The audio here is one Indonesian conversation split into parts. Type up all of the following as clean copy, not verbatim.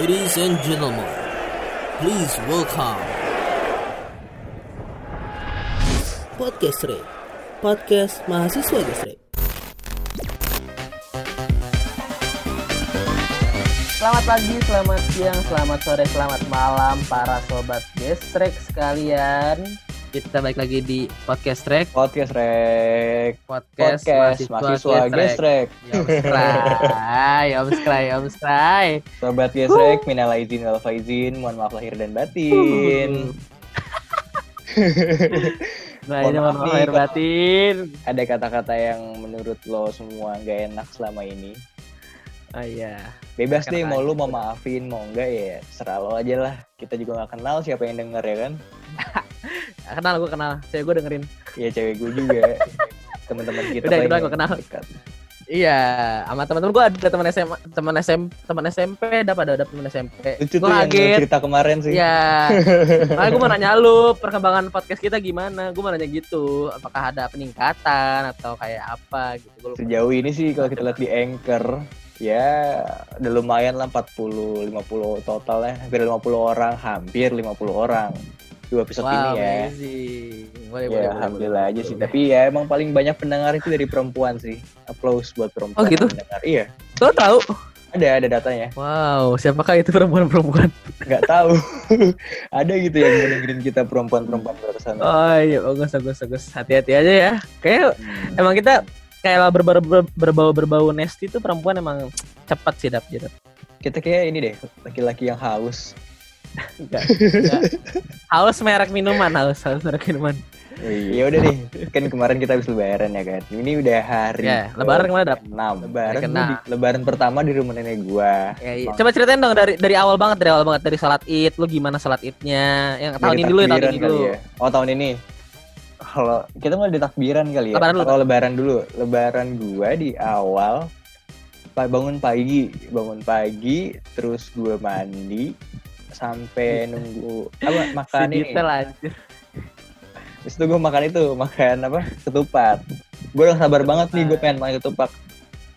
Ladies and gentlemen, please welcome Potkesrek, podcast mahasiswa Gesrek. Selamat pagi, selamat siang, selamat sore, selamat malam para sobat Gesrek sekalian. Kita balik lagi di Potkesrek. Potkesrek. Podcast mahasiswa Gesrek. Yomskrai. Sobat Gesrek, minal aidin wal faizin, mohon maaf lahir dan batin. Nah, ini mohon maaf lahir batin. Ada kata-kata yang menurut lo semua gak enak selama ini. Oh iya. Bebas deh, mau lu mau maafin, mau enggak ya serah lo aja lah. Kita juga gak kenal siapa yang denger, ya kan? Gue kenal. Cewek gue dengerin. Iya, cewek gue juga. Teman-teman kita. Udah gue kenal. Dekat. Iya, sama teman-teman gue ada teman SMP, ada teman SMP. Lucu tuh yang cerita kemarin sih. Iya. Makanya gue mau nanya lu, perkembangan podcast kita gimana? Gue mau nanya gitu, apakah ada peningkatan atau kayak apa gitu. Sejauh ini sih kalau kita lihat di Anchor, ya udah lumayan lah, 40, 50 totalnya, hampir 50 orang. 2 episode ini ya. Boleh, alhamdulillah aja sih. Tapi ya emang paling banyak pendengar itu dari perempuan sih. Applause buat perempuan. Oh gitu? Pendengar. Iya. Lo tahu? Ada datanya. Wow, siapakah itu perempuan? Gak tahu. Ada gitu yang dengerin kita, perempuan dari sana. Oh iya, bagus. Hati-hati aja ya. Kayak emang kita kayak berbau nasty tuh perempuan emang cepat sih dap. Kita kayak ini deh, laki-laki yang haus. Enggak. Haus merek minuman. Ya udah nih, kan kemarin kita habis lebaran ya kan. Ini udah hari lebaran kemarin ada 6. Lebaran pertama di rumah nenek gua. Ya. Coba ceritain dong dari awal banget dari salat Id. Lu gimana salat Idnya? Tahun ini dulu. Ya. Oh, tahun ini. Kalau kita mulai dari takbiran kali ya. Kalau lebaran dulu. Lebaran gua di awal bangun pagi, terus gua mandi sampai nunggu makan ini. Terus tuh gue makan ketupat. Gue udah sabar banget nih, gue pengen makan ketupat.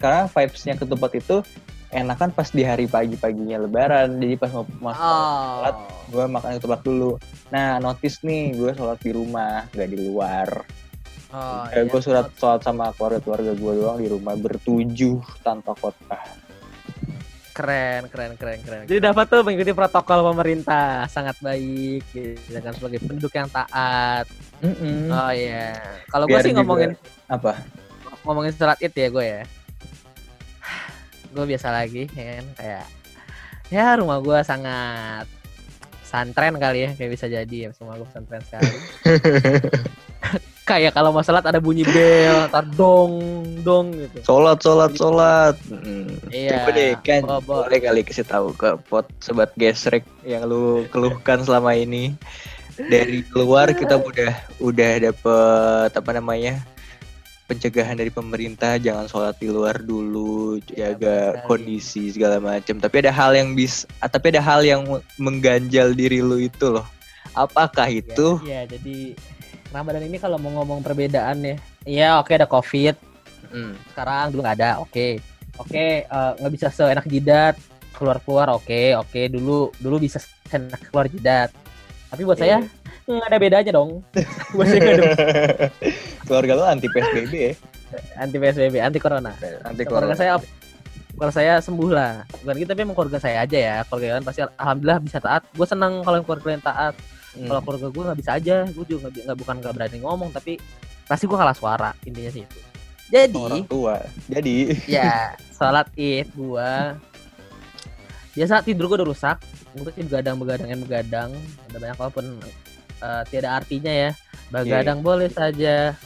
Karena vibes-nya ketupat itu enakan pas di hari pagi-paginya lebaran. Jadi pas mau sholat, gue makan ketupat dulu. Nah, notice nih, gue sholat di rumah, gak di luar. Gue sholat sama keluarga gue doang di rumah, bertujuh tanpa khotbah. Keren. Jadi dapat tuh mengikuti protokol pemerintah sangat baik, ya kan, sebagai penduduk yang taat. Mm-hmm. Oh iya. Kalau gue sih ngomongin apa? Ngomongin salat Id ya gue ya. Gue biasa lagi, ya kan, kayak ya rumah gue sangat santren kali ya, kayak bisa jadi ya, rumah gue santren sekali. Kayak kalau mau salat ada bunyi bel, tar dong gitu. Salat. Iya. Coba deh kan, boleh kali kasih tahu ke pot sobat Gesrek yang lu keluhkan selama ini. Dari luar kita udah dapet pencegahan dari pemerintah, jangan salat di luar dulu, jaga kondisi segala macam. Tapi ada hal yang mengganjal diri lu itu loh. Apakah itu? Iya, jadi Ramadan ini kalau mau ngomong perbedaan ya. Iya, oke, ada Covid. Sekarang dulu enggak ada. Oke, enggak bisa seenak jidat keluar-keluar. Oke, dulu bisa seenak keluar jidat. Tapi buat saya enggak ada bedanya dong. Buat saya enggak ada. Keluarga lu anti PSBB ya. Anti PSBB, anti corona. Keluarga saya sembuh lah. Bukan kita, tapi emang keluarga saya aja ya. Keluarga kan pasti alhamdulillah bisa taat. Gue senang kalau keluarga yang taat. Kalau keluarga gue nggak bisa aja, gue juga nggak berani ngomong, tapi pasti gue kalah suara, intinya sih itu. Jadi orang tua, jadi ya salat Id gue biasa tidur gue udah rusak, gue tuh begadang, ada banyak walaupun tiada artinya ya, begadang boleh saja,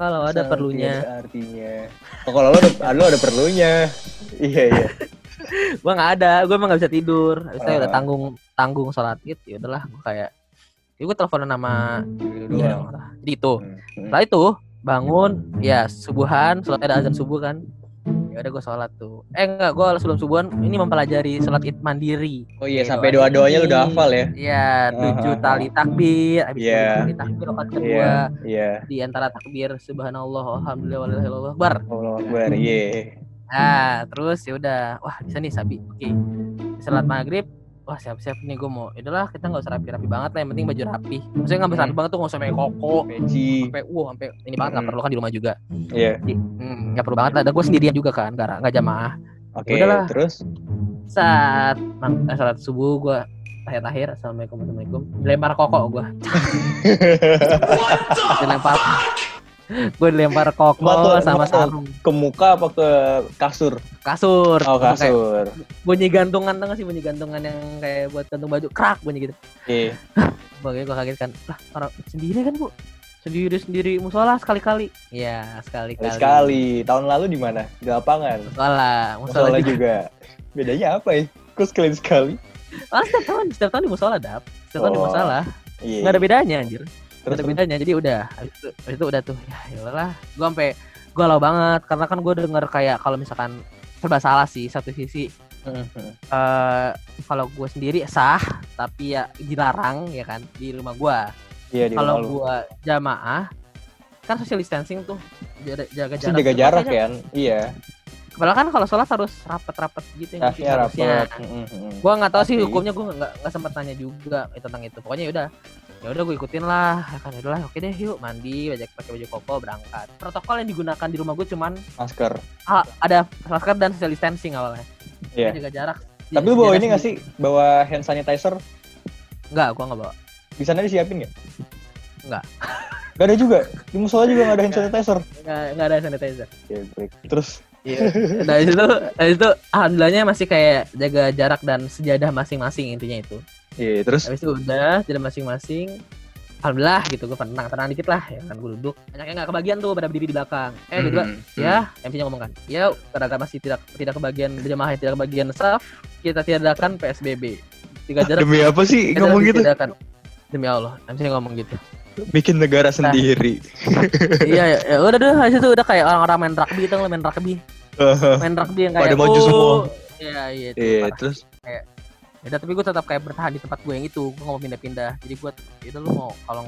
kalau ada perlunya. Tiada artinya. Oh, kalau lo ada perlunya, iya. Gue nggak ada, gue emang nggak bisa tidur. Abis itu udah tanggung sholat Id, ya udahlah. Gue kayak, gue teleponan nama jadi itu. Setelah itu bangun, ya subuhan, sholat ada azan subuh kan. Ya udah gue sholat tuh. Enggak, gue sebelum subuhan ini mempelajari sholat Id mandiri. Oh iya, sampai doa-doanya lu udah hafal ya? Iya, 7 tali takbir, abis tali takbir rokat kedua. Di antara takbir subhanallah, alhamdulillah, wallahu akbar. Allahu akbar, terus ya udah, wah bisa nih sabi. Oke. selat maghrib, wah siap-siap nih gue mau, yaudahlah kita nggak usah rapi-rapi banget lah, yang penting baju rapi. Maksudnya nggak besar banget tuh, nggak usah pakai koko, sampai sampai ini banget nggak perlu kan di rumah juga. Iya. Nggak perlu banget lah, ada gue sendirian juga kan, nggak jamaah. Oke. Udahlah. Terus saat subuh gue akhir-akhir assalamualaikum, dilempar koko gue. Gue dilempar koko sama sarung. Ke muka apa ke kasur? Kasur. Oh, kasur. Bunyi gantungan, tau gak sih bunyi gantungan yang kayak buat gantung baju, krak bunyi gitu. Iya. Makanya gue kaget kan. Lah, orang sendiri kan, Bu? Sendiri-sendiri musola sekali-kali. Iya, sekali-kali. Tahun lalu di mana? Di lapangan. Musola juga. Bedanya apa ya? Kok sekali-sekali? Ah, setiap tahun di musola, Dap. Tahun di musola. Enggak ada bedanya, anjir. Terus ada bedanya, jadi udah habis itu udah tuh ya lah, gue sampai galau banget karena kan gue denger kayak kalau misalkan serba salah sih satu sisi. Kalau gue sendiri sah tapi ya dilarang ya kan di rumah gue. Iya, kalau gue jamaah kan social distancing tuh, jaga jarak kan. Iya, padahal kan kalau sholat harus rapet gitu yang gitu harusnya. Gue nggak tahu sih hukumnya, gue nggak sempet nanya juga tentang itu. Pokoknya ya udah gue ikutin lah kan, udahlah oke deh, yuk mandi pakai baju koko berangkat. Protokol yang digunakan di rumah gue cuman masker, ada masker dan social distancing awalnya. Yeah. Jaga jarak. Tapi lu bawa ini nggak sih, bawa hand sanitizer? Nggak, gue nggak bawa. Di sana disiapin nggak? Nggak ada juga di musola juga, nggak ada hand sanitizer. Nggak ada sanitizer. Terus dari itu alhamdulillahnya masih kayak jaga jarak dan sejadah masing-masing, intinya itu. Iya, terus habis itu udah jadi masing-masing, alhamdulillah gitu. Gue tenang dikit lah ya kan, gue duduk. Banyaknya nggak kebagian tuh, pada berdiri di belakang. MC-nya ngomong kan, ya karena masih tidak kebagian berjamaah, tidak kebagian saf, kita tiadakan PSBB. Tiga jarak. Demi apa sih ngomong gitu? Tiadakan. Demi Allah, MC-nya ngomong gitu. Bikin negara sendiri. Iya, ya udah habis itu udah kayak orang-orang main rugby. Main rugby yang kayak pada maju semua. Iya, terus kayak ya, tapi gue tetap kayak bertahan di tempat gue yang itu. Gue nggak mau pindah-pindah. Jadi gue itu lu mau kalau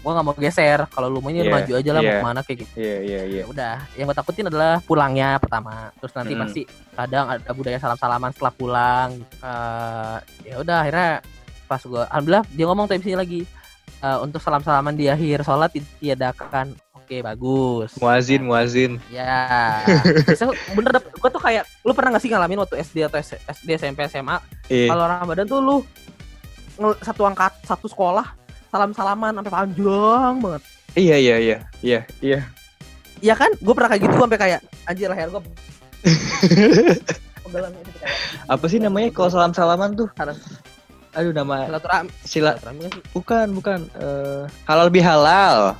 gue nggak mau geser. Kalau lu mau ini maju aja lah, mau kemana kayak gitu. Iya. Udah. Yang gue takutin adalah pulangnya pertama. Terus nanti pasti kadang ada budaya salam-salaman setelah pulang. Ya udah akhirnya pas gue, alhamdulillah dia ngomong tuh MC-nya lagi, untuk salam-salaman di akhir sholat ditiadakan. Oke, bagus. Muazin. Ya. So, bener, gue tuh kayak, lu pernah nggak sih ngalamin waktu SD atau SD SMP SMA? Kalau Ramadan tuh lu satu sekolah salam-salaman sampai panjang banget. Iya. Iya kan, gue pernah kayak gitu, gue sampai kayak anjir leher gue. Apa sih namanya kalau salam-salaman tuh? Aduh, nama. Silaturahmi. Bukan. Halal bihalal.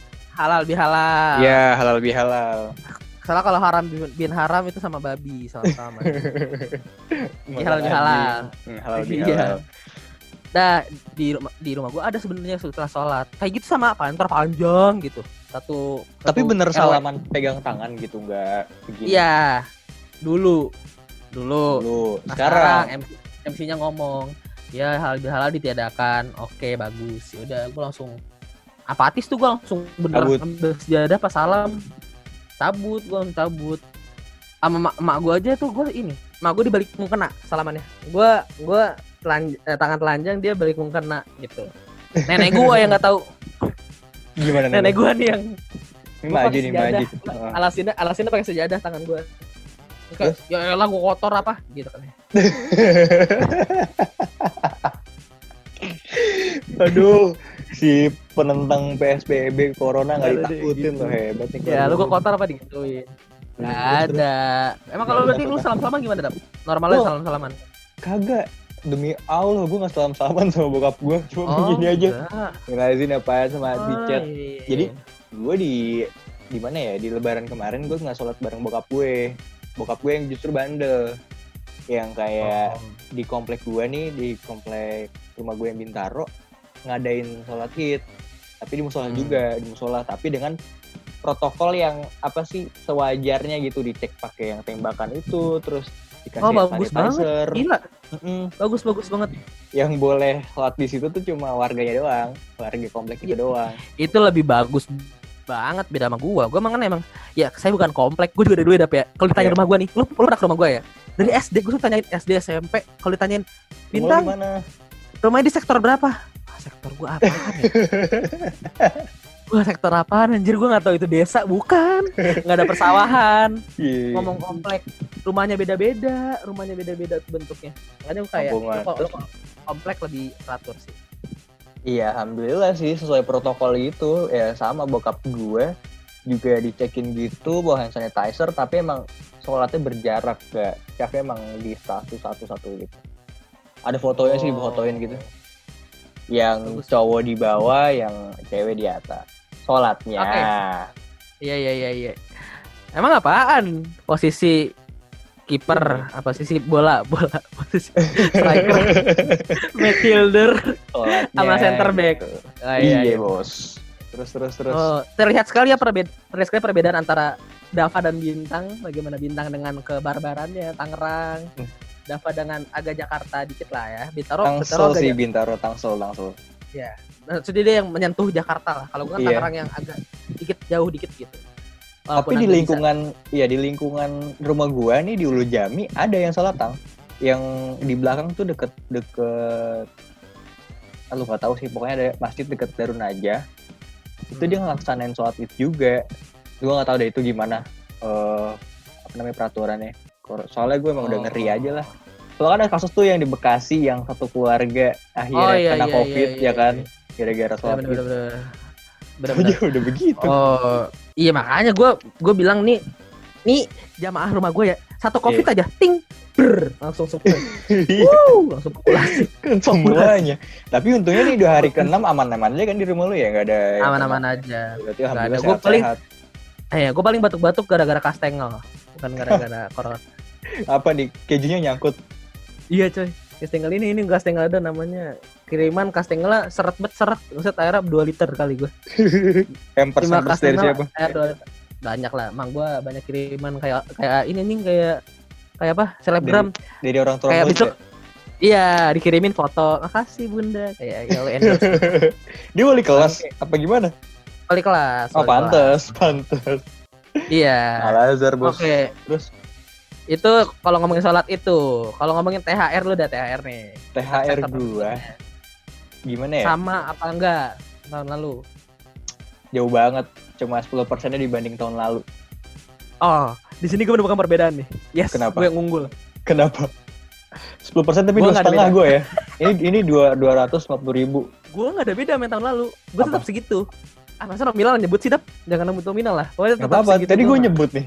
Ya, halal bihalal. Soalnya kalau haram bin haram itu sama babi sama. Iya, halal bihalal. Halal bihalal. Nah, di rumah gue ada sebenarnya setelah sholat kayak gitu sama pantor panjang gitu. Tapi bener salaman pegang tangan gitu, enggak begini. Iya. Dulu. Nah, sekarang MC-nya ngomong, "Ya, halal bihalal ditiadakan." Oke, bagus. Ya udah, gue langsung apatis tuh, gue langsung bener sejadah pas salam tabut sama emak gue aja tuh. Gue ini emak gue dibalik mukena salamannya, gue tangan telanjang, dia balik mukena gitu. Nenek gue yang nggak tahu gimana, nenek gue nih yang maju alasinnya pakai sejadah tangan gue. Ya elah, gue kotor apa gitu kan. Aduh, si penentang PSBB Corona nggak ditakutin gitu. Loh, hebat nih. Ya, lu gue kotor apa digituin? Nggak ada. Emang kalau berarti lu salam-salaman gimana, Dap? Normalnya salam-salaman? Kagak. Demi Allah, gue nggak salam-salaman sama bokap gue. Cuma begini aja. Ngelasin apaan sama di chat. Iya. Jadi, gue di mana ya? Di Lebaran kemarin gue nggak sholat bareng bokap gue. Bokap gue yang justru bandel. Yang kayak di komplek gue nih, di komplek rumah gue yang Bintaro, ngadain sholat id, tapi di musola juga, di musola, tapi dengan protokol yang apa sih sewajarnya gitu, dicek pakai yang tembakan itu, terus dikasih bagus sanitizer. Banget, gila, bagus banget. Yang boleh sholat di situ tuh cuma warganya doang, warga komplek itu doang. Itu lebih bagus banget, beda sama gue. Gue emang saya bukan komplek, gue juga dari dulu ya. Kalau ditanya rumah gue nih, lu pernah ke rumah gue ya? Dari SD gue tanyain SD SMP. Kalau ditanyain Bintang, rumahnya di sektor berapa? Ah, sektor gue apaan ya? Gue sektor apaan anjir, gue gak tahu itu desa, bukan. Gak ada persawahan. Yeah. Ngomong komplek. Rumahnya beda-beda bentuknya. Makanya gue kayak, lo komplek lebih teratur sih. Iya, alhamdulillah sih sesuai protokol gitu. Ya sama bokap gue juga dicekin gitu bawa hand sanitizer, tapi emang sholatnya berjarak, gak siapnya emang di satu-satu gitu. Ada fotonya sih difotoin gitu. Yang cowok di bawah, yang cewek di atas. Sholatnya. Okay. Iya. Emang apaan? Posisi kiper, apa sisi bola, posisi striker, midfielder, sama center back. Oh, iya, bos. Terus. Oh, terlihat sekali perbedaan antara Dava dan Bintang. Bagaimana Bintang dengan kebarbarannya Tangerang. Dava dengan agak Jakarta dikit lah ya. Bintaro Tangsel. Ya, maksudnya dia yang menyentuh Jakarta lah. Kalau gue kan Tangerang yang agak jauh dikit gitu. Tapi di lingkungan rumah gue nih di Ulu Jami ada yang Salatang. Yang di belakang tuh deket lu gak tahu sih, pokoknya ada masjid deket Darunaja. Itu dia ngelaksanain sholat Id juga. Gue gak tahu deh itu gimana apa namanya peraturannya. Soalnya gue emang udah ngeri aja lah. Soalnya kan ada kasus tuh yang di Bekasi yang satu keluarga akhirnya kena COVID ya kan, gara-gara sholat Id. Bener-bener. Aja udah begitu. Oh, iya makanya gue bilang nih jamaah rumah gue ya satu COVID aja, ting, brr, langsung super, langsung populasi. Semuanya. Tapi untungnya nih 2 hari ke-6 aman-aman aja kan di rumah lu ya, nggak ada. Aman-aman aja. Berarti alhamdulillah sehat. Gue paling batuk-batuk gara-gara kastengel, bukan gara-gara corona. Apa nih kejunya nyangkut? Iya coy, kastengel ini kastengel ada namanya. Kiriman kastengelnya seret. Maksud airnya 2 liter kali gue. Hampers dari siapa? Air 2 liter. Banyak lah. Emang gue banyak kiriman kayak ini nih kayak apa? Selebgram. Dari orang tua kayak besok. Iya, dikirimin foto. Makasih Bunda. Kayak UIN. Dia wali kelas apa gimana? Wali kelas. Oh, pantes. Iya. Al-Azhar, bos. Oke. Terus itu kalau ngomongin sholat itu, kalau ngomongin THR lu udah THR nih. THR gua. Gimana ya? Sama apa enggak tahun lalu? Jauh banget, cuma 10%-nya dibanding tahun lalu. Oh, di sini gua menemukan perbedaan nih. Yes, gue yang unggul. Kenapa? 10% tapi 2,5 gua ya. Ini 250.000. Gua enggak ada beda sama tahun lalu. Gua tetap segitu. Ah, masa nominal nyebut sih, Dap? Jangan nyebut nominal lah. Gua tetap segitu. Tadi gua nyebut nih.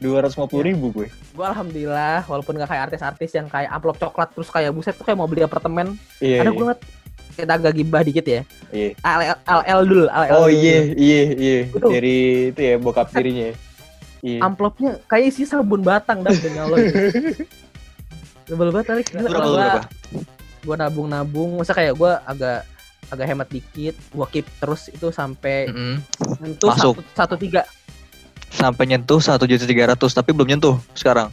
250.000 gue. Gue alhamdulillah, walaupun gak kayak artis-artis yang kayak amplop coklat terus kayak buset tuh kayak mau beli apartemen. Iya. Karena gue ngeliat kita agak gibah dikit ya. Iya. Al dulu. Oh iya. Dari itu ya bokap dirinya. Iya. Amplopnya kayak isi sabun batang dah dengan Allah. Tebel banget tarik. Gue nabung. Masa kayak gue agak hemat dikit. Gue keep terus itu sampai untuk 1,3. Sampai nyentuh 1.300.000, tapi belum nyentuh sekarang.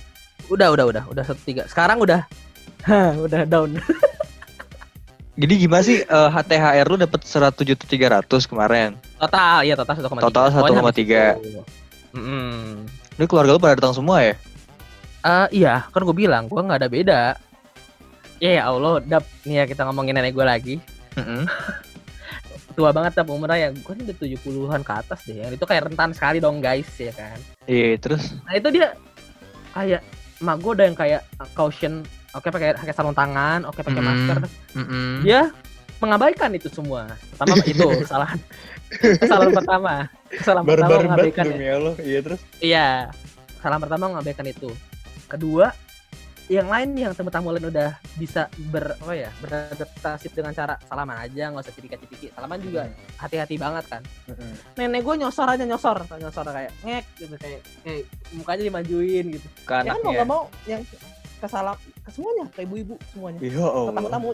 Udah 1.3. Sekarang udah down. Jadi gimana sih HTHR lu dapet 1.300.000 kemarin? Total 1,3. Total 1,3. Ini keluarga lu pada datang semua ya? Iya, kan gue bilang gue gak ada beda. Ya Allah, Dap, nih ya kita ngomongin nenek gue lagi. Tua banget Dap umurnya, gue udah 70-an ke atas deh. Yang itu kayak rentan sekali dong guys, ya kan? Iya, terus? Nah itu dia kayak, emak gue udah yang kayak caution, oke pakai sarung tangan, oke pakai masker. Dia mengabaikan itu semua. Pertama itu kesalahan. Kesalahan pertama mengabaikan ya. Iya, terus? Iya, kesalahan pertama mengabaikan itu. Kedua, yang lain yang tamu-tamu lain udah bisa beradaptasi dengan cara salaman aja, nggak usah cipika-cipiki. Salaman juga hati-hati banget kan. Nenek gue nyosor kayak ngek gitu, kayak mukanya dimajuin gitu. Ya kan mau nggak mau yang semuanya kayak ibu-ibu semuanya. Tamu-tamu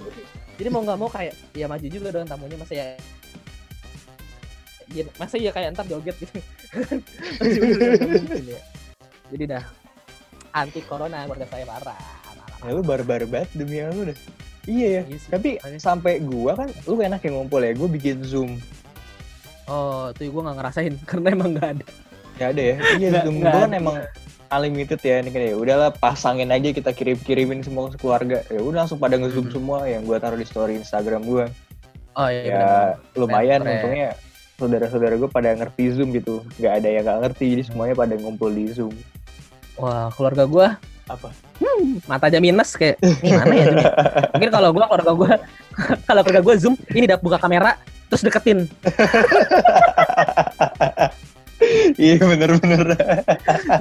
jadi mau nggak mau kayak ya maju juga dong tamunya, masa ya kayak entar joget gitu. Mungkin, ya. Jadi dah. Anti corona keluarga saya parah. Ya lu barbar banget demi Allah dah. Iya ya. Yes, tapi sampai gua kan lu enak yang ngumpul ya. Gua bikin Zoom. Oh, itu gua enggak ngerasain karena emang enggak ada. Enggak ada ya. Iya Zoom gua kan emang unlimited ya ini kan ya. Udahlah pasangin aja kita kirimin semua ke keluarga. Ya udah langsung pada nge-zoom semua yang gue taruh di story Instagram gue. Oh iya. Ya bener. Lumayan bener. Untungnya saudara-saudara gue pada ngerti Zoom gitu. Gak ada yang gak ngerti, jadi semuanya pada ngumpul di Zoom. Wah, keluarga gue apa? Mata aja minus kayak gimana ya Zoom? Mungkin kalau gue keluarga gue Zoom ini udah buka kamera terus deketin. Iya bener-bener.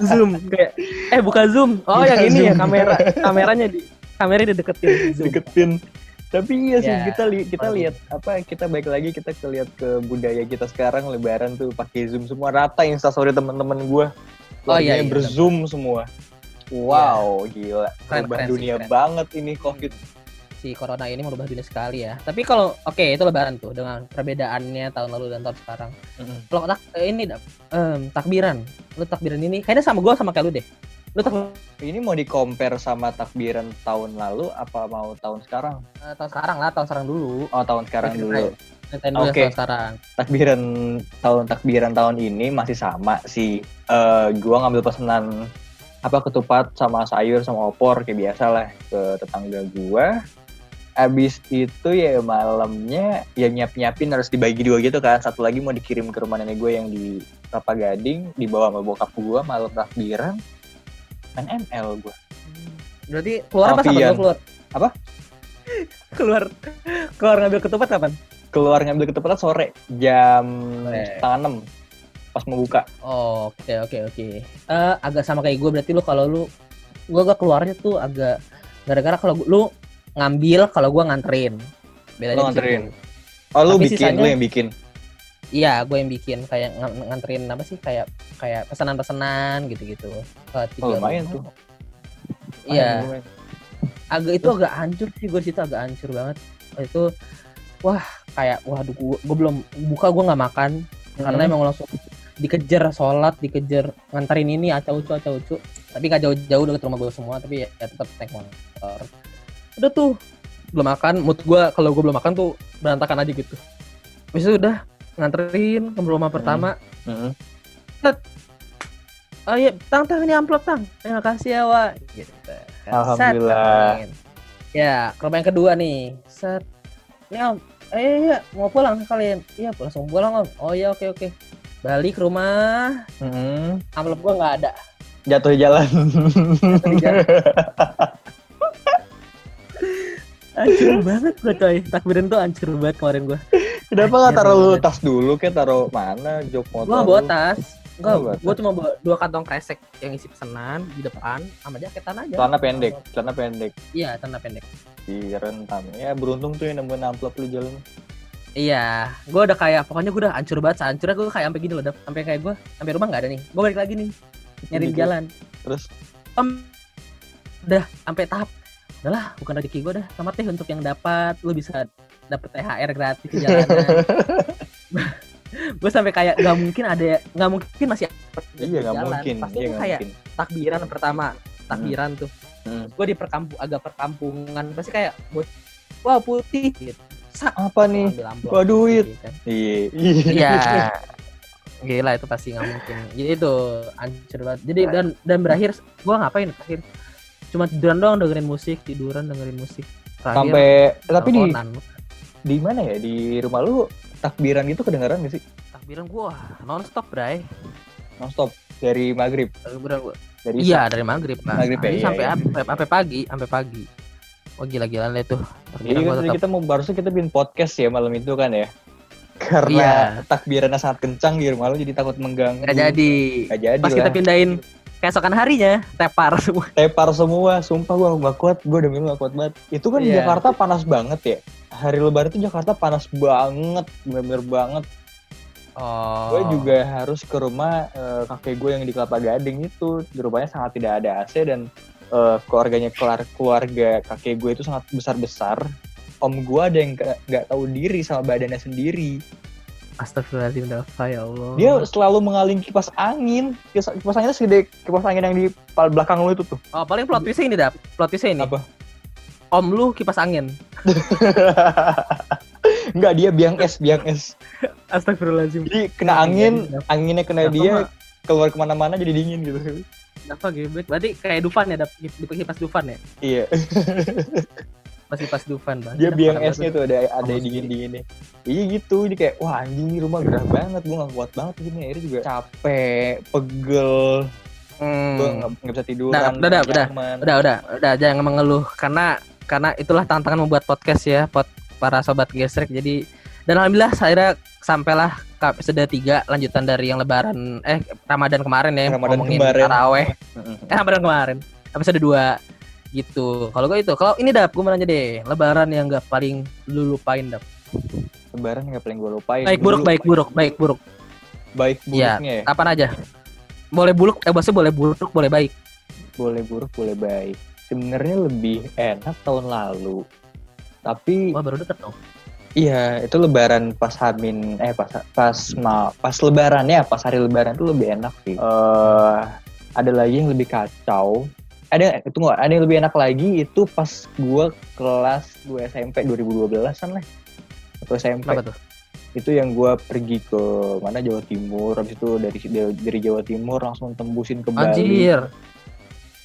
Zoom kayak buka Zoom. Oh ya, yang ini zoom. Ya kameranya dideketin. Zoom. Deketin. Tapi iya sih ya, kita lihat apa kita baik lagi kita lihat ke budaya kita sekarang Lebaran tuh pakai Zoom semua rata Instastory teman-teman gue. Oh iya, berzoom semua. Wow, ya. Gila. Merubah dunia keren. Banget ini Covid. Si corona ini merubah dunia sekali ya. Tapi kalau itu Lebaran tuh dengan perbedaannya tahun lalu dan tahun sekarang. Kalau takbiran. Lu takbiran ini kayaknya sama gue sama kayak lu deh. Ini mau di-compare sama takbiran tahun lalu apa mau tahun sekarang? Tahun sekarang lah, tahun sekarang dulu. Oh, tahun sekarang dulu. Oke. Takbiran tahun ini masih sama sih. Gua ngambil pesanan ketupat sama sayur sama opor kayak biasa lah ke tetangga gua. Abis itu ya malamnya ya nyiap-nyiapin harus dibagi dua gitu kan. Satu lagi mau dikirim ke rumah nenek gue yang di Kelapa Gading, dibawa sama bokap gue malam takbiran. Main ML gue. Berarti keluar apa sama keluar? Apa? Keluar ngambil ketupat kapan? Keluar ngambil ketupat sore jam 5:30 pas mau buka. Oke. Agak sama kayak gue berarti lu kalau lu gue keluarnya tuh agak gara-gara kalau lu ngambil kalau gue nganterin. Bedanya nganterin. Oh lu lu yang bikin. Iya, gue yang bikin kayak nganterin apa sih kayak pesanan-pesanan gitu-gitu. Lumayan tuh. Iya. Agak hancur sih gue situ agak hancur banget. Itu gue belum buka gue nggak makan karena emang langsung dikejar sholat, dikejar nganterin ini acau-ucu. Tapi nggak jauh-jauh dari rumah gue semua, tapi ya tetap naik motor. Udah tuh belum makan, mood gue kalau gue belum makan tuh berantakan aja gitu. Habis itu udah nganterin ke rumah pertama. Oh iya, tang ini amplop tang. Terima kasih ya, Wak. Gitu. Alhamdulillah. Ya, ke rumah yang kedua nih. Set. Ini Om. Iya, mau pulang kalian. Iya, langsung pulang Om. Oh iya, oke. Balik ke rumah. Amplop gua enggak ada. Jatuh di jalan. Hancur banget gua coy. Takbiran tuh hancur banget kemarin gua. Kenapa nggak taruh lu tas dulu? Kayak taruh mana? Jok motor. Gua bawa tas. Gua cuma bawa 2 kantong kresek yang isi pesanan di depan, sama jaketan aja. Celana pendek. Iya, celana pendek. Di rentam. Ya beruntung tuh yang nemuin amplop lu jalan. Iya, gua udah kayak pokoknya gua udah hancur banget. Hancurnya gua kayak sampai gini loh, sampai kayak gua sampai rumah nggak ada nih. Gua balik lagi nih, nyari di jalan. Terus, udah sampai tahap. Udahlah, bukan rezeki gua dah. Selamat deh untuk yang dapat. Lu bisa dapet THR gratis di jalanan. Gue sampai kayak nggak mungkin masih iya nggak mungkin pasti iya, kayak mungkin. Takbiran pertama tuh gue di perkampungan pasti kayak wah putih gitu. Apa nih gua duit kan. Iya gila itu pasti nggak mungkin jadi itu hancur banget jadi dan berakhir gue ngapain terakhir cuma tiduran doang dengerin musik terakhir, sampai tapi di mana ya di rumah lu takbiran gitu kedengaran gak sih? Takbiran gua non-stop, Bray. Non-stop dari maghrib. Takbiran gua. Dari maghrib, Pak. Sampai pagi. Oh, gila-gilaan deh tuh. Jadi kita mau barusan kita bikin podcast ya malam itu kan ya. Karena takbirannya sangat kencang di rumah lu jadi takut mengganggu. Gak jadi. Pas lah. Kita pindahin keesokan harinya tepar semua, sumpah gua enggak kuat, gua demi lu enggak kuat banget. Itu kan di Jakarta panas banget ya. Hari lebaran itu Jakarta panas banget, bener-bener banget. Oh. Gue juga harus ke rumah kakek gue yang di Kelapa Gading itu. Rumahnya sangat tidak ada AC dan keluarga kakek gue itu sangat besar-besar. Om gue ada yang gak tahu diri sama badannya sendiri. Astagfirullahaladzim, ya Allah. Dia selalu mengalin kipas angin. Kipas anginnya segede kipas angin yang di belakang lu itu tuh. Oh, paling plot twist-nya ini, Dap. Plot twist-nya ini. Apa? Om lu kipas angin. Enggak, dia biang es. Astagfirullahaladzim. Jadi kena anginnya kena dia, keluar kemana-mana jadi dingin gitu. Apa gebet? Berarti kayak Dufan ya, kipas Dufan ya? Iya. Kipas Dufan, Bang. Dia biang esnya tuh ada dingin-dinginnya. Iya gitu, jadi kayak wah anjing, rumah gerah banget, gua enggak kuat banget gini, akhirnya juga capek, pegel. Gua enggak bisa tiduran. Nah, udah, jangan mengeluh karena itulah tantangan membuat podcast ya, para sobat gesrek. Jadi dan alhamdulillah saya sampailah episode 3 lanjutan dari yang lebaran Ramadan kemarin ya, Ramadan ngomongin tarawih. Ramadan kemarin. Episode 2 gitu. Kalau gue itu, kalau ini Dap, gue mau nanya deh, lebaran yang enggak paling lu lupain Dap. Lebaran yang enggak paling gue lupain. Baik buruk. Baik buruknya ya. Apaan aja? Boleh buruk, bahasa boleh buruk, boleh baik. Boleh buruk, boleh baik. Sebenarnya lebih enak tahun lalu. Tapi wah baru deket dong. Iya, itu lebaran pas Hamin pas lebaran ya, pas hari lebaran itu lebih enak sih. Ada lagi yang lebih kacau. Ada yang lebih enak lagi itu pas gua kelas 2 SMP 2012-an lah. Atau SMP. Kenapa tuh? Itu yang gua pergi ke mana, Jawa Timur, habis itu dari Jawa Timur langsung tembusin ke Bali. Anjir.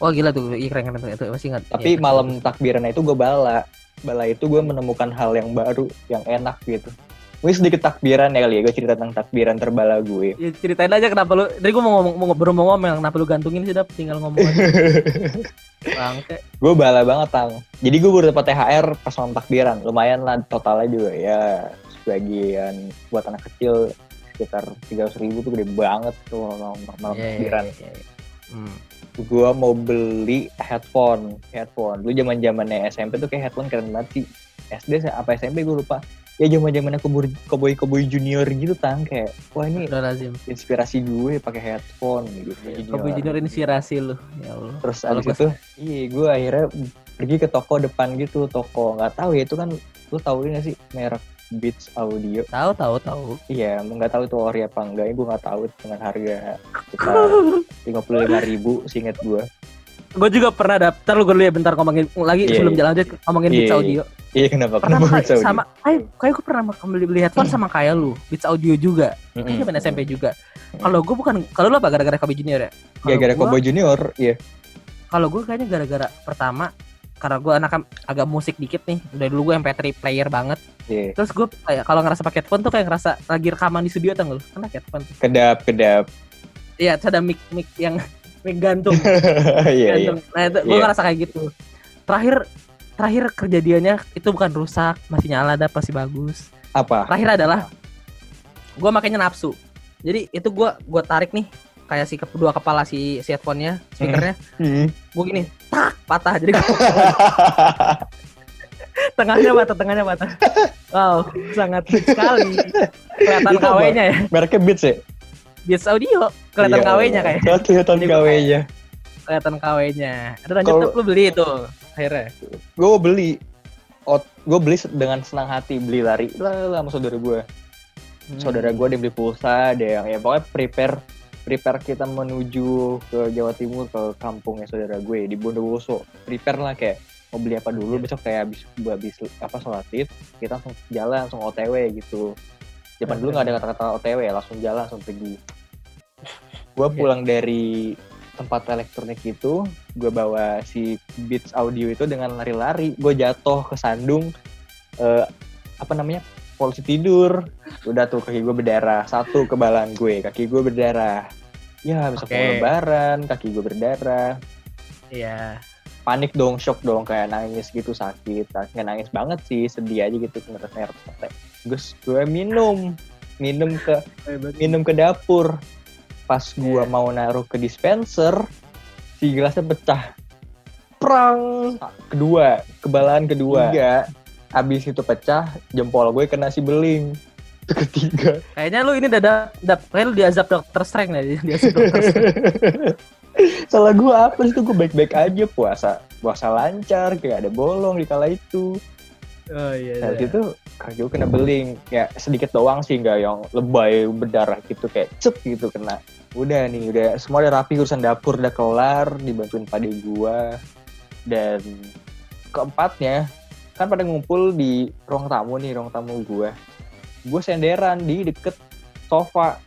Wah gila tuh, keren itu masih ingat. Tapi ya, malam takbiran itu gua Bala itu gue menemukan hal yang baru, yang enak gitu. Mungkin sedikit takbiran ya kali ya, gue cerita tentang takbiran terbala gue. Ya ceritain aja kenapa lu, dari gue mau ngomong, kenapa lu gantungin sih Dap, tinggal ngomong aja. Bangke. Gue bala banget Tang. Jadi gue baru dapat THR pas malam takbiran, lumayan lah totalnya juga ya. Sebagian buat anak kecil sekitar 300.000 tuh gede banget tuh malam takbiran. Gue mau beli headphone. Dulu zaman-zamannya SMP tuh kayak headphone keren banget sih. SD apa SMP gue lupa. Ya zaman-zamannya Cowboy Junior gitu Tang, kayak wah ini inspirasi gue pakai headphone gitu. Cowboy Junior inspirasi lu. Ya Allah. Terus abis itu iya gue akhirnya pergi ke toko depan gitu, toko enggak tahu ya itu kan, lu tahu enggak sih merek Beats Audio? Tahu. Iya, enggak tahu itu ori apa enggak. Gue enggak tahu dengan harga sekitar 55.000 seingat gue. Gue juga pernah daftar lu, gue dulu ya bentar ngomongin lagi sebelum jalan aja ngomongin Beats Audio. Iya, kenapa Beats Audio? Sama kayak gue pernah beli headphone sama kayak lu, Beats Audio juga. Kayaknya main SMP juga. Kalau gue kalau lu apa gara-gara Kobe Junior ya? Gara-gara Kobe Junior, iya. Kalau gue kayaknya gara-gara pertama karena gue anak agak musik dikit nih, udah dulu gue MP3 player banget. Yeah. Terus gue kayak kalau ngerasa pakai headphone tuh kayak ngerasa lagi rekaman di studio tau gak lu? Kena headphone tuh. Kedap. Iya, terus ada mic yang mic gantung. Gantung. Yeah. Nah itu gue ngerasa kayak gitu. Terakhir kejadiannya itu bukan rusak, masih nyala dah, masih bagus. Apa? Terakhir adalah gue makainya nafsu. Jadi itu gue tarik nih kayak si kedua kepala si headphone-nya, speakernya. Gue gini, tak patah. Jadi gue tengahnya patah. Wow, sangat sekali. Kelihatan KW-nya ya. Mereknya Beats ya? Beats Audio. Kelihatan KW-nya kayak. Kelihatan KW-nya. Ada lanjut tuh, lu beli itu akhirnya. Gue beli dengan senang hati, beli lari. Lah sama saudara gue. Saudara gue dia beli pulsa, dia yang ya pokoknya prepare kita menuju ke Jawa Timur, ke kampungnya saudara gue di Bondowoso. Prepare lah kayak mau beli apa dulu, besok kayak habis apa sholat Id kita langsung jalan, langsung OTW gitu. Zaman dulu nggak ada kata-kata OTW, langsung jalan, langsung pergi. Gue pulang dari tempat elektronik itu, gue bawa si Beats Audio itu dengan lari-lari. Gue jatuh ke sandung, polisi tidur, udah tuh kaki gue berdarah, satu kebalan gue, kaki gue berdarah. Ya besok mau lebaran, kaki gue berdarah. Iya. Panik dong, shock dong, kayak nangis gitu, sakit. Nggak nangis banget sih, sedih aja gitu, ngeres. Terus gue minum ke dapur. Pas gue mau naruh ke dispenser, si gelasnya pecah. Prang. Kedua, kebalan kedua. Tiga. Abis itu pecah, jempol gue kena si beling. Ketiga. Kayaknya lu ini kayaknya lu diazab dokter strength lah. Salah gue apa sih, gue baik-baik aja, puasa lancar, kayak ada bolong di kala itu. Oh iya. Nah, itu kaki gue kena beling, ya sedikit doang sih, nggak yang lebay berdarah gitu, kayak cet gitu kena. Udah semua udah rapi, urusan dapur udah kelar, dibantuin pade gue. Dan keempatnya kan pada ngumpul di ruang tamu gue senderan di deket sofa,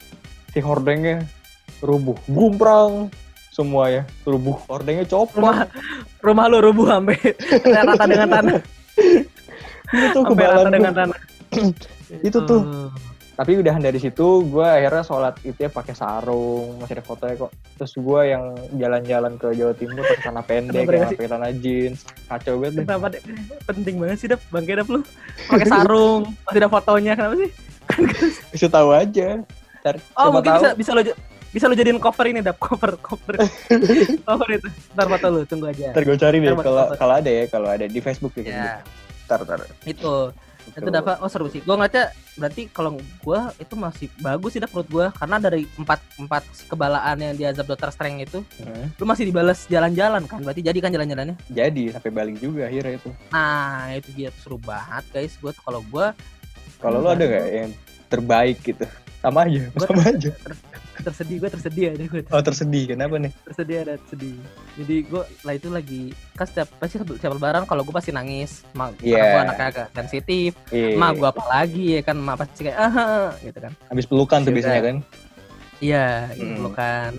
si hordengnya rubuh, gumprang, semuanya, rubuh. Ordengnya copot. Rumah lu rubuh sampai rata dengan tanah. Itu kebalan dengan tanah. Itu tuh. Tapi udahan dari situ gue akhirnya sholat itu ya pakai sarung, masih ada fotonya kok. Terus gue yang jalan-jalan ke Jawa Timur pakai celana pendek, pakai celana jeans, kacau banget. Kenapa deh? Penting banget sih Dap, bangke Dap lu. Pakai sarung, masih ada fotonya, kenapa sih? Bisa tahu aja. Oh mungkin tahu. bisa lo jadiin cover ini Dap, cover. Cover itu. Ntar foto lu, tunggu aja. Ntar gue cari deh kalau ada di Facebook ya. Yeah. Ntar. Itu Dava, oh seru sih. Gue ngeliatnya berarti kalau gue itu masih bagus sih Dap menurut gue. Karena dari 4 kebalaan yang di Azab Dr. Strength itu lu masih dibalas jalan-jalan kan. Berarti jadi kan jalan-jalannya? Jadi, sampai balik juga akhirnya itu. Nah, itu dia tuh seru banget guys. Gue kalau gue lu ada gak yang terbaik gitu? Sama aja. Gue tersedih. Oh tersedih, kenapa nih? Tersedih. Jadi gue lah itu lagi, kan setiap lebaran kalau gue pasti nangis. Karena gue anaknya agak sensitif. Emak gue apa lagi ya kan, emak pasti kayak gitu kan. Habis pelukan tuh biasanya kan? Iya, pelukan.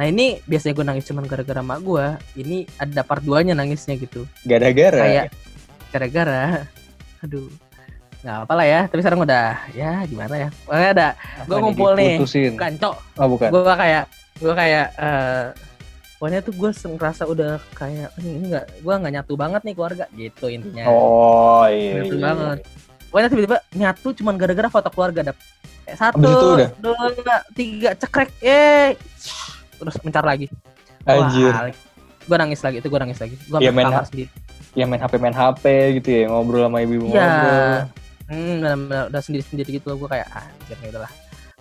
Nah ini biasanya gue nangis cuman gara-gara emak gue. Ini ada part 2-nya nangisnya gitu. Gara-gara. Aduh. Nggak apa-apa lah ya, tapi sekarang udah ya gimana ya. Pokoknya ada, gue ngumpul nih, bukan. Gue kayak, pokoknya tuh gue ngerasa udah kayak, gue nggak nyatu banget nih keluarga, gitu intinya. Oh iya. Nyatu banget. Pokoknya tiba-tiba nyatu cuman gara-gara foto keluarga Dap. 1, 2, 3, cekrek, terus mencar lagi. Anjir. Gue nangis lagi. Gue ambil kamar sendiri. Ya main HP gitu ya, ngobrol sama ibu-ibu ya. Udah sendiri gitu loh, gue kayak anjir ya udahlah.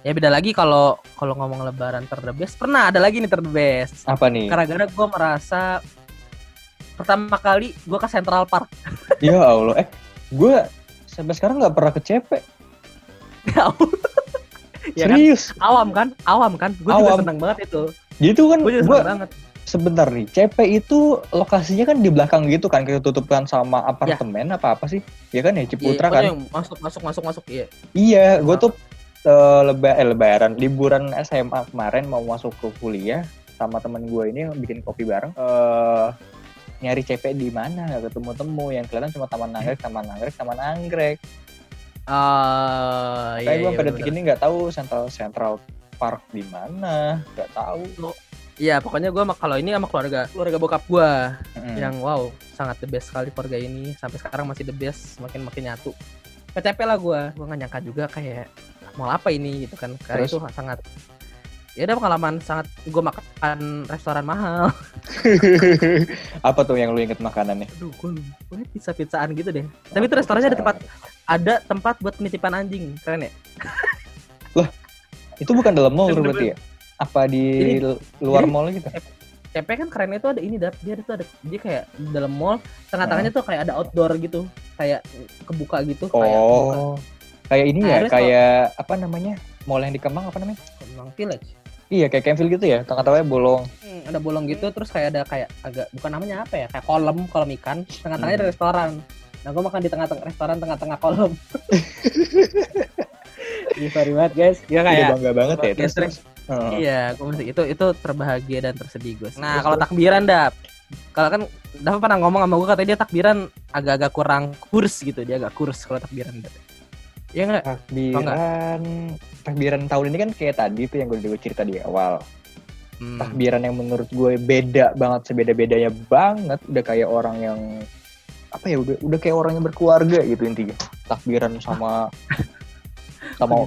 Ya beda lagi kalau ngomong lebaran terdebes, pernah ada lagi nih terdebes. Apa nih? Gara-gara gue merasa pertama kali gue ke Central Park. Ya Allah, gue sampai sekarang nggak pernah ke CP. Ya Allah. Serius? Kan? Awam kan? Gue juga seneng banget itu. Gitu kan? Gue juga seneng banget. Sebentar nih, CP itu lokasinya kan di belakang gitu kan, ketutupan sama apartemen apa sih? Ya kan ya, Ciputra kan. Yang masuk iya. Iya, gue tuh lebaran liburan SMA kemarin mau masuk ke kuliah sama temen gue ini yang bikin kopi bareng. Nyari CP di mana nggak ketemu-temu, yang kelihatan cuma taman anggrek. Tapi gue pada detik ini nggak tahu Central Park di mana, nggak tahu. Iya, pokoknya gue kalau ini sama keluarga bokap gue yang wow, sangat the best sekali keluarga ini. Sampai sekarang masih the best, makin nyatu. Kecepe lah gue nggak nyangka juga kayak mau apa ini gitu kan. Karena itu sangat, ya udah pengalaman sangat. Gue makan restoran mahal. Apa tuh yang lu inget makanannya? Aduh, gue pizza-pizzaan gitu deh. Tapi itu restorannya ada tempat buat penitipan anjing, keren ya? Lah, itu bukan dalam mall berarti ya? Apa di luar mall gitu? CP kan kerennya itu ada ini Dap, dia kayak dalam mall, tengah-tengahnya tuh kayak ada outdoor gitu, kayak kebuka gitu. Kayak ini ya, kayak apa namanya, mall yang di Kemang apa namanya? Kemang Village. Iya, kayak Kemang Village gitu ya, tengah-tengahnya bolong. Ada bolong gitu, terus kayak ada kayak agak, bukan namanya apa ya, kayak kolom ikan, tengah-tengahnya ada restoran. Nah gue makan di tengah-tengah restoran, tengah-tengah kolom. Iya, sorry banget guys. Dia kayak bangga banget ya. Terus. Iya, gue mesti itu terbahagia dan tersedih gue. Nah, kalau takbiran Dap. Kalau kan Dap pernah ngomong sama gue katanya dia takbiran agak-agak kurang kurs gitu, dia agak kurs kalau takbiran Dap. Iya enggak? Takbiran tahun ini kan kayak tadi tuh yang gue cerita di awal. Takbiran yang menurut gue beda banget, sebeda-bedanya banget, udah kayak orang yang apa ya, udah kayak orang yang berkeluarga gitu intinya. Takbiran sama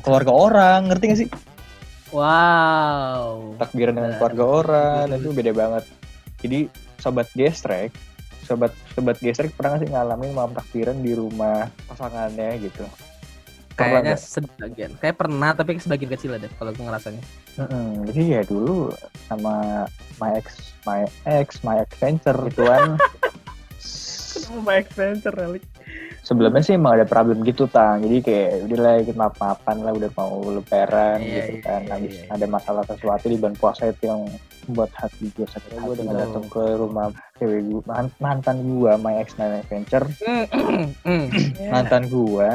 keluarga orang, ngerti gak sih? Wow. Takbiran dengan keluarga orang, itu beda banget. Jadi sobat gesrek pernah gak sih ngalamin malam takbiran di rumah pasangannya gitu? Kayaknya sebagian, kayak pernah tapi sebagian kecil ada kalau gue ngerasanya. Jadi ya dulu sama my ex venture gituan. Kenapa my ex venture Alex? Sebelumnya sih emang ada problem gitu Tang, jadi kayak udahlah ikut maaf-maafan lah, udah mau lebaran gitu kan. Habis ada masalah sesuatu di bulan puasa itu yang membuat hati gue sakit hati. Gue dengan datang ke rumah cewek gue, mantan gue, my ex adventure. Mantan gue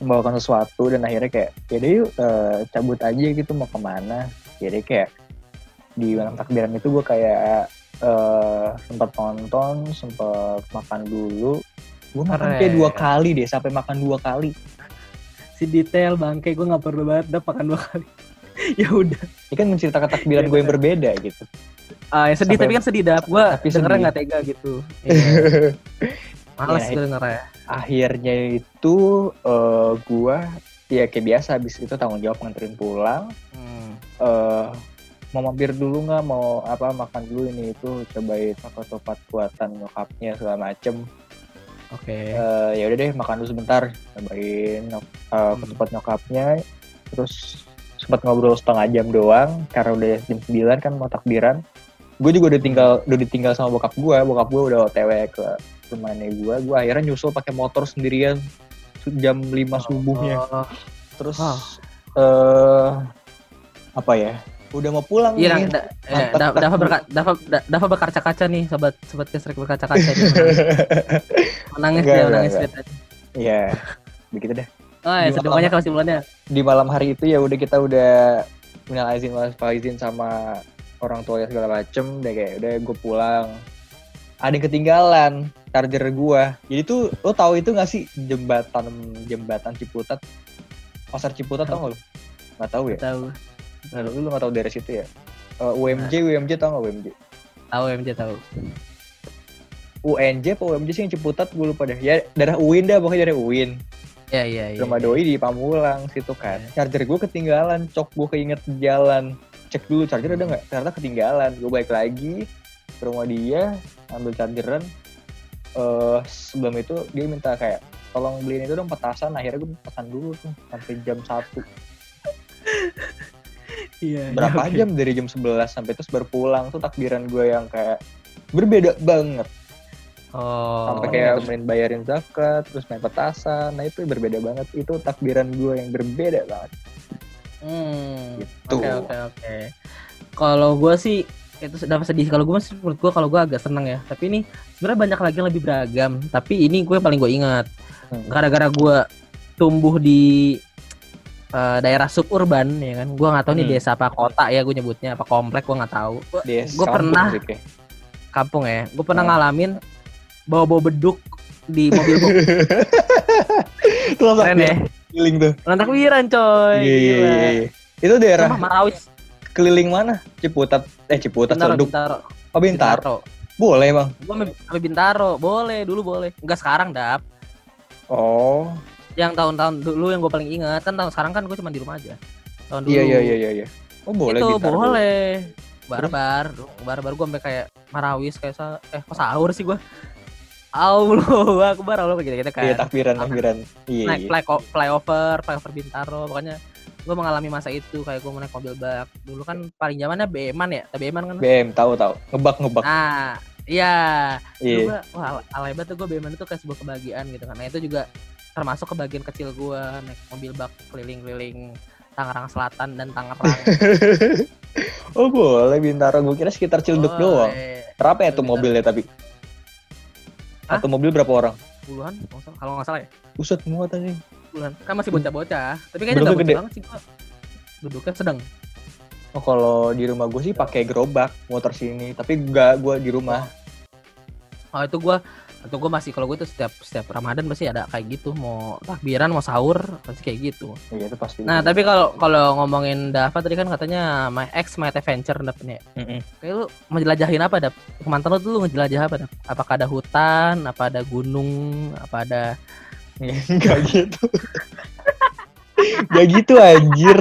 membawakan sesuatu dan akhirnya kayak yaudah yuk cabut aja gitu, mau kemana. Jadi kayak di malam takbiran itu gue kayak sempat nonton, sempat makan dulu. Gue makan kayak 2 kali deh, sampai makan 2 kali. Si detail bangke, gue nggak perlu banget dah makan 2 kali. Ya udah. Ini kan menceritakan takbiran gue yang berbeda gitu. Ah, yang sedih sampai, tapi kan sedih dah. Gue dengernya nggak tega gitu. Males gue dengernya. Akhirnya itu gue ya kayak biasa habis itu tanggung jawab nganterin pulang. Mau mampir dulu nggak, mau apa makan dulu ini itu, cobain topat buatan nyokapnya segala macem. Oke. Ya udah deh makan dulu sebentar, cobain topat nyokapnya. Terus sempat ngobrol setengah jam doang karena udah jam 9 kan mau takbiran. Gue juga udah ditinggal sama bokap gue udah OTW ke rumahnya gue akhirnya nyusul pakai motor sendirian jam 5 subuhnya. Terus apa ya, udah mau pulang nih. Dafa berkaca-kaca nih, sobat kesrek berkaca-kaca. Menangis dia tadi. Iya, begitu deh. Oh ya, semuanya kesimpulannya. Di malam hari itu ya udah kita udah minal aizin wal faizin sama orang tua segala macem. Udah kayak udah gue pulang. Ada yang ketinggalan charger gue. Jadi tuh lo tahu itu nggak sih jembatan Ciputat, pasar Ciputat tau nggak lo? Nggak tahu ya? Tahu. Nah, lu nggak tahu daerah situ ya? UMJ tau nggak UMJ? Tahu UMJ tahu. UNJ apa UMJ sih yang Ciputat gue lupa deh. Ya daerah UIN dah, pokoknya daerah UIN. Iya. Rumah doi di Pamulang situ kan. Charger gue ketinggalan, cok, gue keinget jalan. Cek dulu charger ada nggak? Ternyata ketinggalan. Gue balik lagi ke rumah dia, ambil chargeran. Sebelum itu dia minta kayak tolong beliin itu dong petasan. Akhirnya gue petasan dulu tuh sampai jam 1. Berapa jam dari jam 11 sampai terus baru pulang tuh takbiran gue yang kayak berbeda banget. Sampai kayak main bayarin zakat, terus main petasan. Nah itu berbeda banget. Itu takbiran gue yang berbeda banget. Gitu. Oke. Kalau gue sih itu sudah sedih. Kalau gue masih menurut gue kalau gue agak seneng ya. Tapi ini sebenarnya banyak lagi yang lebih beragam. Tapi ini gue paling gue ingat. Gara-gara gue tumbuh di daerah suburban ya kan. Gue nggak tahu nih desa apa kota ya gue nyebutnya, apa komplek gue nggak tahu. Gue pernah kampung ya. Gue pernah ngalamin bawa beduk di mobil box. Keren ya. Keliling tuh. Takbiran coy. Iya. Itu daerah Marawis. Keliling mana? Ciputat Senduk. Oh Bintaro. Boleh bang. Gua sampai Bintaro. Dulu boleh. Enggak sekarang dap. Oh. Yang tahun-tahun dulu yang gue paling ingat kan, tahun sekarang kan gue cuma di rumah aja. Tahun dulu. Iya. Oh boleh Bintaro. Itu boleh. Baru gue sampai kayak Marawis kayak kok sahur sih gue. Allah Akbar, Allah gitu-gitu kan. Iya, takbiran. Iya. Naik flyover Bintaro, pokoknya gue mengalami masa itu kayak gue naik mobil bak. Dulu kan paling zamannya BM-an ya, BM-an kan. BM, tahu. Ngebak. Nah, iya. Gue wah, alay banget tuh gue BM-an itu kayak sebuah kebahagiaan gitu kan. Nah, itu juga termasuk kebahagiaan kecil gue naik mobil bak keliling-keliling Tangerang Selatan dan Tangerang. Oh, boleh Bintaro. Gue kira sekitar Cilduk doang. Berapa ya tuh mobilnya tapi? Satu mobil berapa orang? Puluhan, kalau nggak salah ya. Buset, muat aja. Puluhan, kan masih bocah-bocah. Tapi kayaknya nggak gede banget sih gua. Duduknya sedang. Oh, kalau di rumah gue sih pakai gerobak, motor sini. Tapi nggak, gue di rumah. Oh, itu gue masih, kalau gue itu setiap Ramadan pasti ada kayak gitu. Mau takbiran, mau sahur, pasti kayak gitu. Iya, itu pasti. Nah, tapi kalau ngomongin Dafa tadi kan katanya my ex, my adventure dapetnya. Kayak lu ngejelajahin apa dap? Kemantan lu dulu ngejelajah apa dap? Apakah ada hutan, apa ada gunung, apa ada... Gak gitu. Gak gitu anjir.